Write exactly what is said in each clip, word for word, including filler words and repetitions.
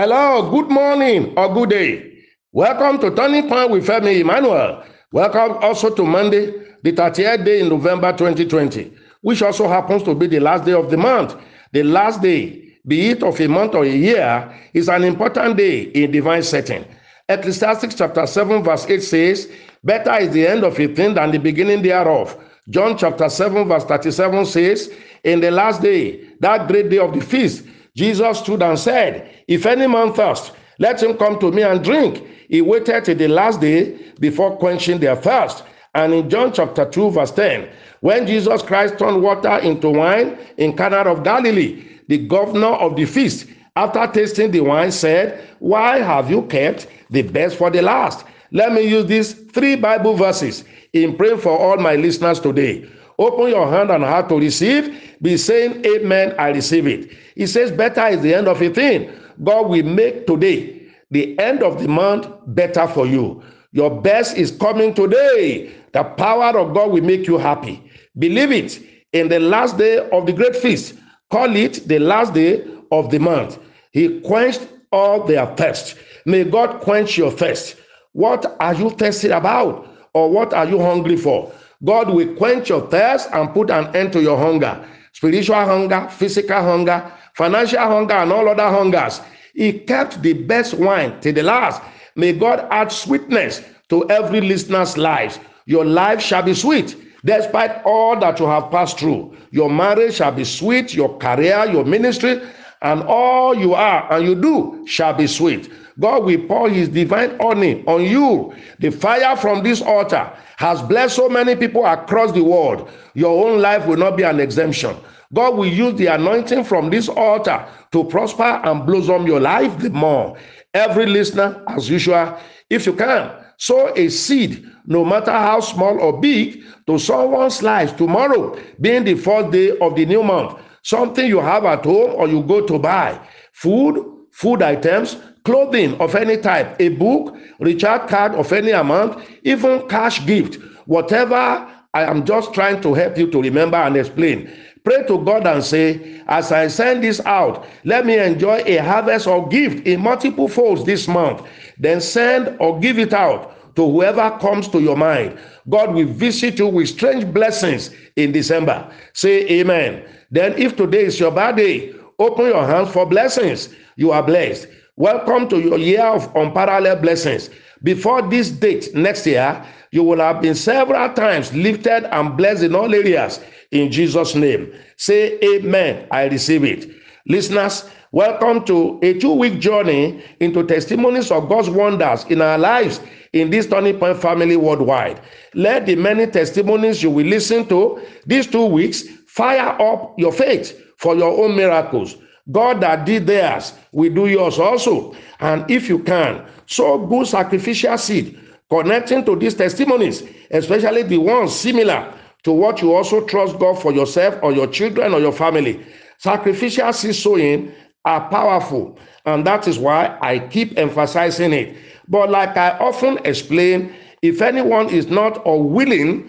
Hello, good morning or good day. Welcome to Turning Point with Femi Emmanuel. Welcome also to Monday, the thirtieth day in November twenty twenty, which also happens to be the last day of the month. The last day, be it of a month or a year, is an important day in divine setting. Ecclesiastes chapter seven verse eight says, "Better is the end of a thing than the beginning thereof." John chapter seven verse thirty-seven says, "In the last day, that great day of the feast, Jesus stood and said, If any man thirst, let him come to me and drink. He waited till the last day before quenching their thirst." And in John chapter two verse ten, when Jesus Christ turned water into wine in Cana of Galilee, the governor of the feast, after tasting the wine, said, "Why have you kept the best for the last?" Let me use these three Bible verses in praying for all my listeners today. Open your hand and heart to receive. Be saying, "Amen, I receive it." It says, better is the end of a thing. God will make today, the end of the month, better for you. Your best is coming today. The power of God will make you happy. Believe it. In the last day of the great feast, call it the last day of the month, He quenched all their thirst. May God quench your thirst. What are you thirsty about? Or what are you hungry for? God will quench your thirst and put an end to your hunger. Spiritual hunger, physical hunger, financial hunger, and all other hungers. He kept the best wine till the last. May God add sweetness to every listener's life. Your life shall be sweet. Despite all that you have passed through, your marriage shall be sweet, your career, your ministry, and all you are and you do shall be sweet. God will pour His divine honey on you. The fire from this altar has blessed so many people across the world. Your own life will not be an exemption. God will use the anointing from this altar to prosper and blossom your life the more. Every listener, as usual, if you can, sow a seed, no matter how small or big, to someone's life tomorrow, being the fourth day of the new month. Something you have at home or you go to buy. Food, food items, clothing of any type, a book, recharge card of any amount, even cash gift, whatever. I am just trying to help you to remember and explain. Pray to God and say, "As I send this out, let me enjoy a harvest or gift in multiple folds this month." Then send or give it out to whoever comes to your mind. God will visit you with strange blessings in December. Say amen. Then if today is your bad day, open your hands for blessings. You are blessed. Welcome to your year of unparalleled blessings. Before this date next year, you will have been several times lifted and blessed in all areas. In Jesus' name, say amen. I receive it. Listeners, welcome to a two-week journey into testimonies of God's wonders in our lives in this Turning Point family worldwide. Let the many testimonies you will listen to these two weeks fire up your faith for your own miracles. God that did theirs will do yours also. And if you can, sow good sacrificial seed connecting to these testimonies, especially the ones similar to what you also trust God for yourself or your children or your family. Sacrificial seed sowing are powerful, and that is why I keep emphasizing it. But like I often explain, if anyone is not or willing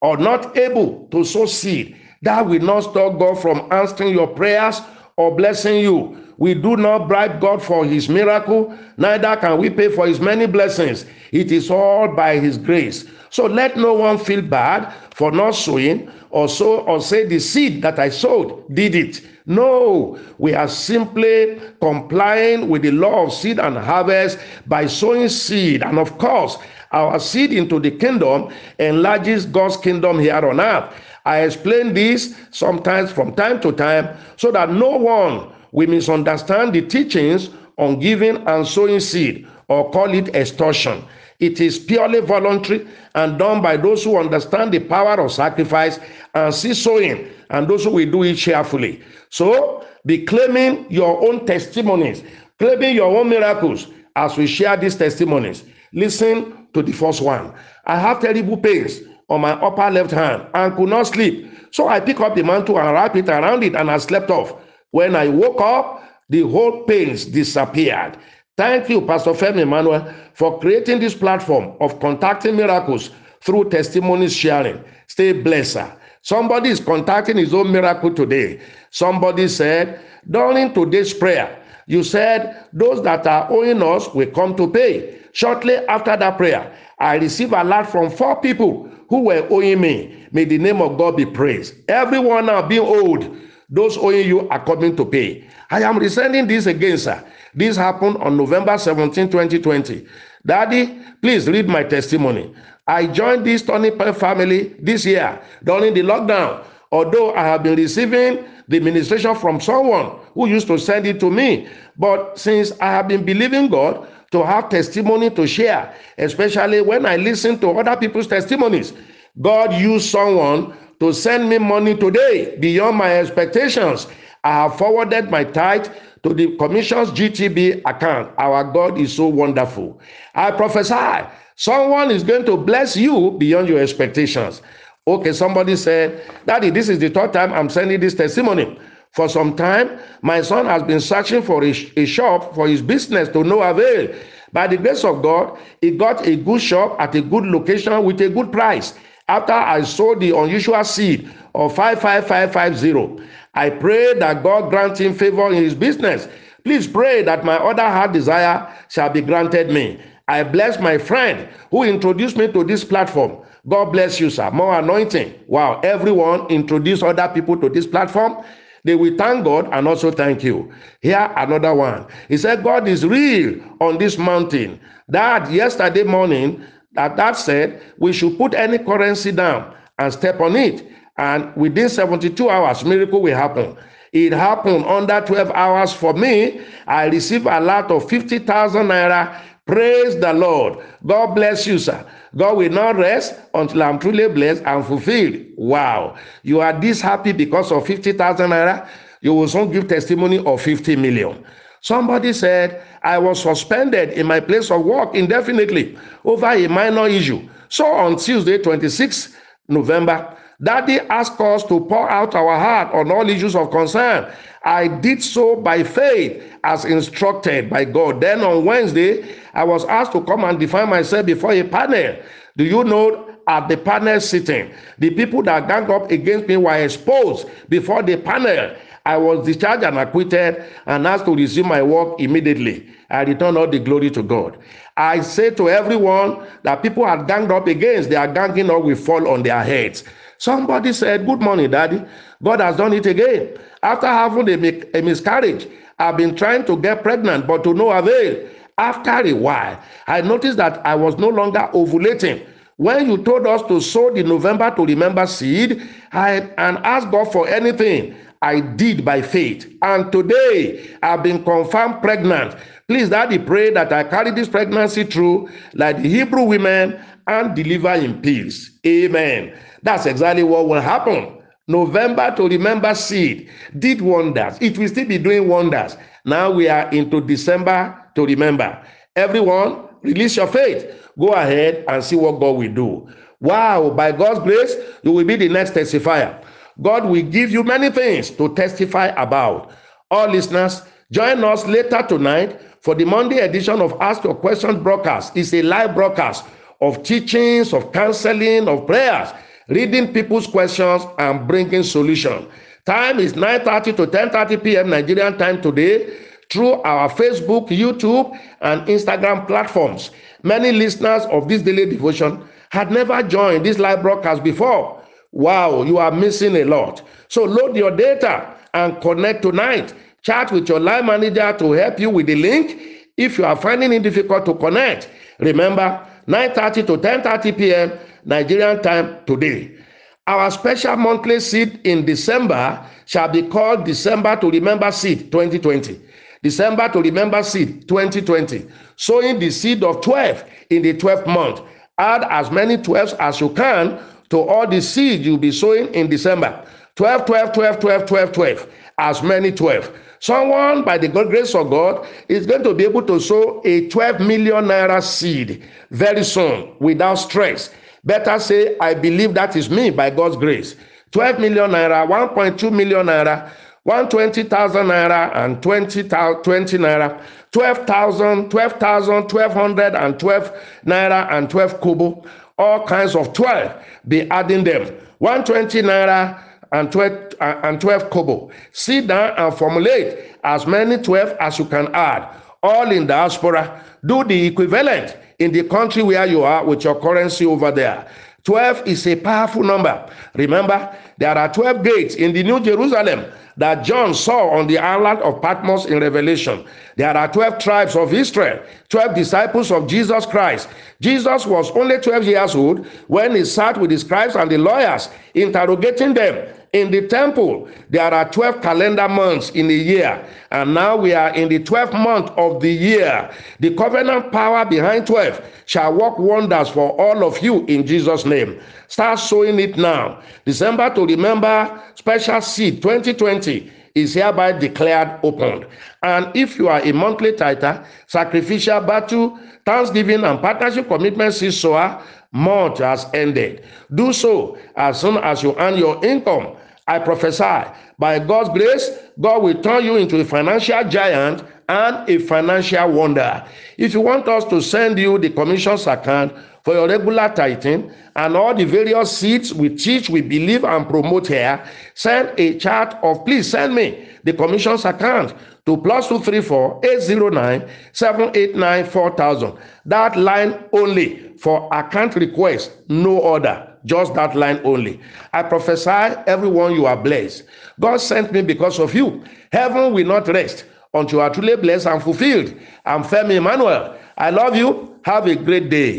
or not able to sow seed, that will not stop God from answering your prayers or blessing you. We do not bribe God for His miracle, neither can we pay for His many blessings. It is all by His grace. So let no one feel bad for not sowing or sow or say the seed that I sowed did it. No, we are simply complying with the law of seed and harvest by sowing seed. And of course, our seed into the kingdom enlarges God's kingdom here on earth. I explain this sometimes from time to time so that no one will misunderstand the teachings on giving and sowing seed or call it extortion. It is purely voluntary and done by those who understand the power of sacrifice and seed sowing, and those who will do it cheerfully. So be claiming your own testimonies, claiming your own miracles as we share these testimonies. Listen to the first one. "I have terrible pains on my upper left hand and could not sleep. So I picked up the mantle and wrapped it around it, and I slept off. When I woke up, the whole pains disappeared." Thank you, Pastor Femi Emmanuel, for creating this platform of contacting miracles through testimony sharing. Stay blessed. Somebody is contacting his own miracle today. Somebody said, "During today's prayer, You said, those that are owing us will come to pay. Shortly after that prayer, I received a alert from four people who were owing me. May the name of God be praised. Everyone now being owed, those owing you are coming to pay. I am resending this again, sir. This happened on November seventeenth, twenty twenty. Daddy, please read my testimony. I joined this Tony Pell family this year during the lockdown. Although I have been receiving the ministration from someone who used to send it to me, but since I have been believing God to have testimony to share, especially when I listen to other people's testimonies, God used someone to send me money today beyond my expectations. I have forwarded my tithe to the Commission's G T B account. Our God is so wonderful. I prophesy, someone is going to bless you beyond your expectations. Okay, somebody said, Daddy, this is the third time I'm sending this testimony. For some time, my son has been searching for a, a shop for his business to no avail. By the grace of God, he got a good shop at a good location with a good price. After I sold the unusual seed of five five five five zero, I pray that God grant him favor in his business. Please pray that my other heart desire shall be granted me. I bless my friend who introduced me to this platform. God bless you, sir. More anointing. Wow, everyone introduce other people to this platform. They will thank God and also thank you. Here, another one. He said, God is real on this mountain. That yesterday morning, that, that said, we should put any currency down and step on it. And within seventy-two hours, miracle will happen. It happened under twelve hours for me. I received a lot of fifty thousand naira. Praise the Lord. God bless you, sir. God will not rest until I'm truly blessed and fulfilled. Wow. You are this happy because of fifty thousand naira. You will soon give testimony of fifty million. Somebody said, I was suspended in my place of work indefinitely over a minor issue. So on Tuesday, the twenty-sixth of November, Daddy asked us to pour out our heart on all issues of concern. I did so by faith as instructed by God. Then on Wednesday, I was asked to come and define myself before a panel. Do you know, at the panel sitting, the people that gang up against me were exposed before the panel. I was discharged and acquitted and asked to resume my work immediately. I return all the glory to God. I say to everyone that people are ganged up against, they are ganging up will fall on their heads. Somebody said, good morning, Daddy. God has done it again. After having a, a miscarriage, I've been trying to get pregnant, but to no avail. After a while, I noticed that I was no longer ovulating. When you told us to sow the November to remember seed I, and ask God for anything, I did by faith, and today I've been confirmed pregnant. Please, Daddy, pray that I carry this pregnancy through like the Hebrew women and deliver in peace. Amen. That's exactly what will happen. November to remember seed did wonders. It will still be doing wonders. Now we are into December to remember. Everyone, release your faith. Go ahead and see what God will do. Wow, by God's grace, you will be the next testifier. God will give you many things to testify about. All listeners, join us later tonight for the Monday edition of Ask Your Question broadcast. It's a live broadcast of teachings, of counseling, of prayers, reading people's questions and bringing solution. Time is nine thirty to ten thirty p m Nigerian time today through our Facebook, YouTube, and Instagram platforms. Many listeners of this daily devotion had never joined this live broadcast before. Wow, you are missing a lot. So load your data and connect tonight. Chat with your line manager to help you with the link if you are finding it difficult to connect. Remember, nine thirty to ten thirty p m Nigerian time today. Our special monthly seed in December shall be called December to Remember Seed twenty twenty. December to Remember Seed twenty twenty. Sowing the seed of twelve in the twelfth month. Add as many twelves as you can to all the seed you'll be sowing in December. twelve, twelve, twelve, twelve, twelve, twelve, as many twelve. Someone, by the grace of God, is going to be able to sow a twelve million naira seed very soon, without stress. Better say, I believe that is me, by God's grace. twelve million naira, one point two million naira, one hundred twenty thousand naira, and twenty naira, twelve thousand, twelve thousand, twelve hundred, and twelve naira, and twelve kobo. All kinds of twelve, be adding them. one hundred twenty naira, and twelve and twelve kobo. Sit down and formulate as many twelve as you can add, all in diaspora. Do the equivalent in the country where you are with your currency over there. twelve is a powerful number. Remember, there are twelve gates in the New Jerusalem that John saw on the island of Patmos in Revelation. There are twelve tribes of Israel, twelve disciples of Jesus Christ. Jesus was only twelve years old when he sat with the scribes and the lawyers, interrogating them in the temple. There are twelve calendar months in a year, and now we are in the twelfth month of the year. The covenant power behind twelve shall work wonders for all of you in Jesus' name. Start sowing it now. December to Remember Special Seed twenty twenty is hereby declared opened. And if you are a monthly tither, sacrificial battle, thanksgiving, and partnership commitment seed sower, March has ended. Do so as soon as you earn your income. I prophesy, by God's grace, God will turn you into a financial giant and a financial wonder. If you want us to send you the commissions account for your regular tithing and all the various seeds we teach, we believe, and promote here, send a chart of, please send me the commissions account to plus two three four eight zero nine seven eight nine four thousand. That line only for account request, no other. Just that line only. I prophesy, everyone, you are blessed. God sent me because of you. Heaven will not rest until you are truly blessed and fulfilled. I'm Femi Emmanuel. I love you. Have a great day.